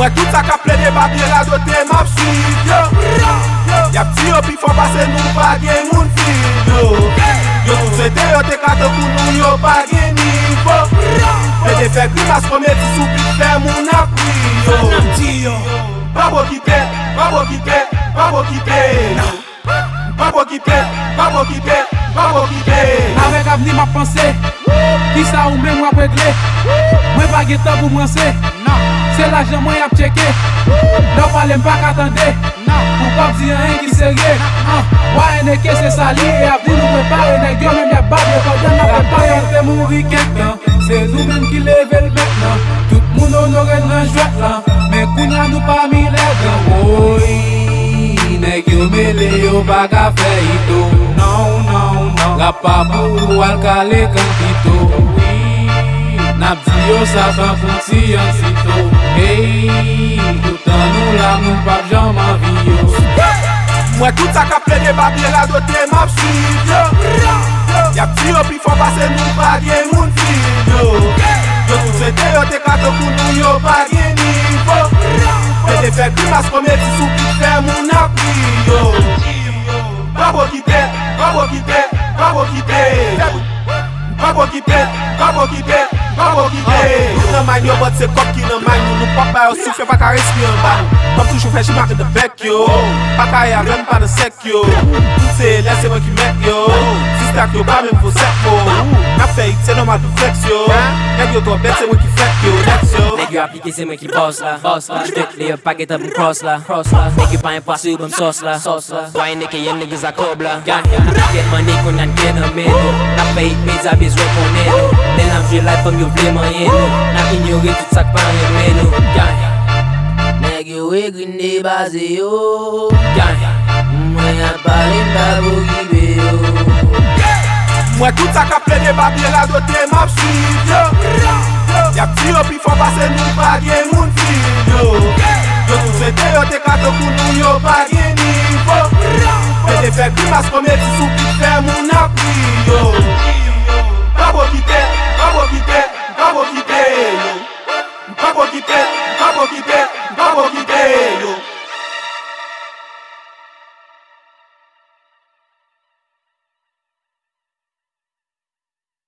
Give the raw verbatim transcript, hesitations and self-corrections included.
Mwen tout sa ka ple de babye la dote map suiv yo. Yap ti yo pi fò pase nou pa gen moun fil yo. Yo tout se te yo te kate pou nou yo pa gen nivou. Pe de fè grimas komedi sou pi fè moun apri yo. Babo ki pe, babo ki pe, babo ki pe Babo ki pe, babo ki pe, babo ki pe Avek avni ma panse, ki sa ou men mwa pregle. Mwen pa geta pou mwanse, se la jan mwen ap cheke. Nan pale mpa katande, pou pap di an en ki serye. Wa ene ke se sali, e avni nou prepare. Ne gyo men ya babye, kodan na prepare. La pe moun ri ket nan, se nou men ki leve l bet nan. Tout moun honore nan jwet lan, men kounya nou pa mi legan. Oye Nèg yo mele yo baga fè ito. Non, non, non. La papou al kale kankito. Oui, nap di yo sa pa fouti ansito. Hey, toutan nou la nou pap jan man vi yo. Mwen tout sa ka ple de babye la dote map suiv yo. Yap ti yo pi fò pase nou pa gen moun fil yo. Yo tout se te yo te kate pou nou yo pa gen nivou. Pe de fè grimas komedi sou pi fè moun apri. Babo ki pe, babo ki pe, babo ki pe Babo ki pe, babo ki pe, babo ki pe Nou nan man yo bot se kop ki nan man yo. Nou pap ba yo sou fè pa ka respi an ban yo. Kom toujou fè jimak de bek yo. Pa ka ya rem pa de sek yo. Tout se lè se mwen ki met yo. Sistak yo ba men pou sek yo. Na fè it se normal pou flex yo. Nèk yo to bet se mwen ki fek yo. Next yo Nèk yo aplike se mwen ki boss la. Nèk yo pa get up m cross la. Nèk yo pa impasou bèm sos la. Why nèk yo yon nèk yo zakob la. Get money kon nan gen a men. Na fè it me zabi Nè nan vje life fòm yo vle manye nou. Nan ignore tout sak pa an remè nou. Nèg yo e grinde baze yo. Mwen a pale mbabo gibe yo. Mwen tout sa ka ple de babye la dote map suiv yo. Yap ti yo pi fò pase nou pa gen moun fil yo. Yo tout se te yo te kate pou nou yo pa gen nivou. Pe de fè grimas komedi sou pi fè moun apri yo. Babo ki pe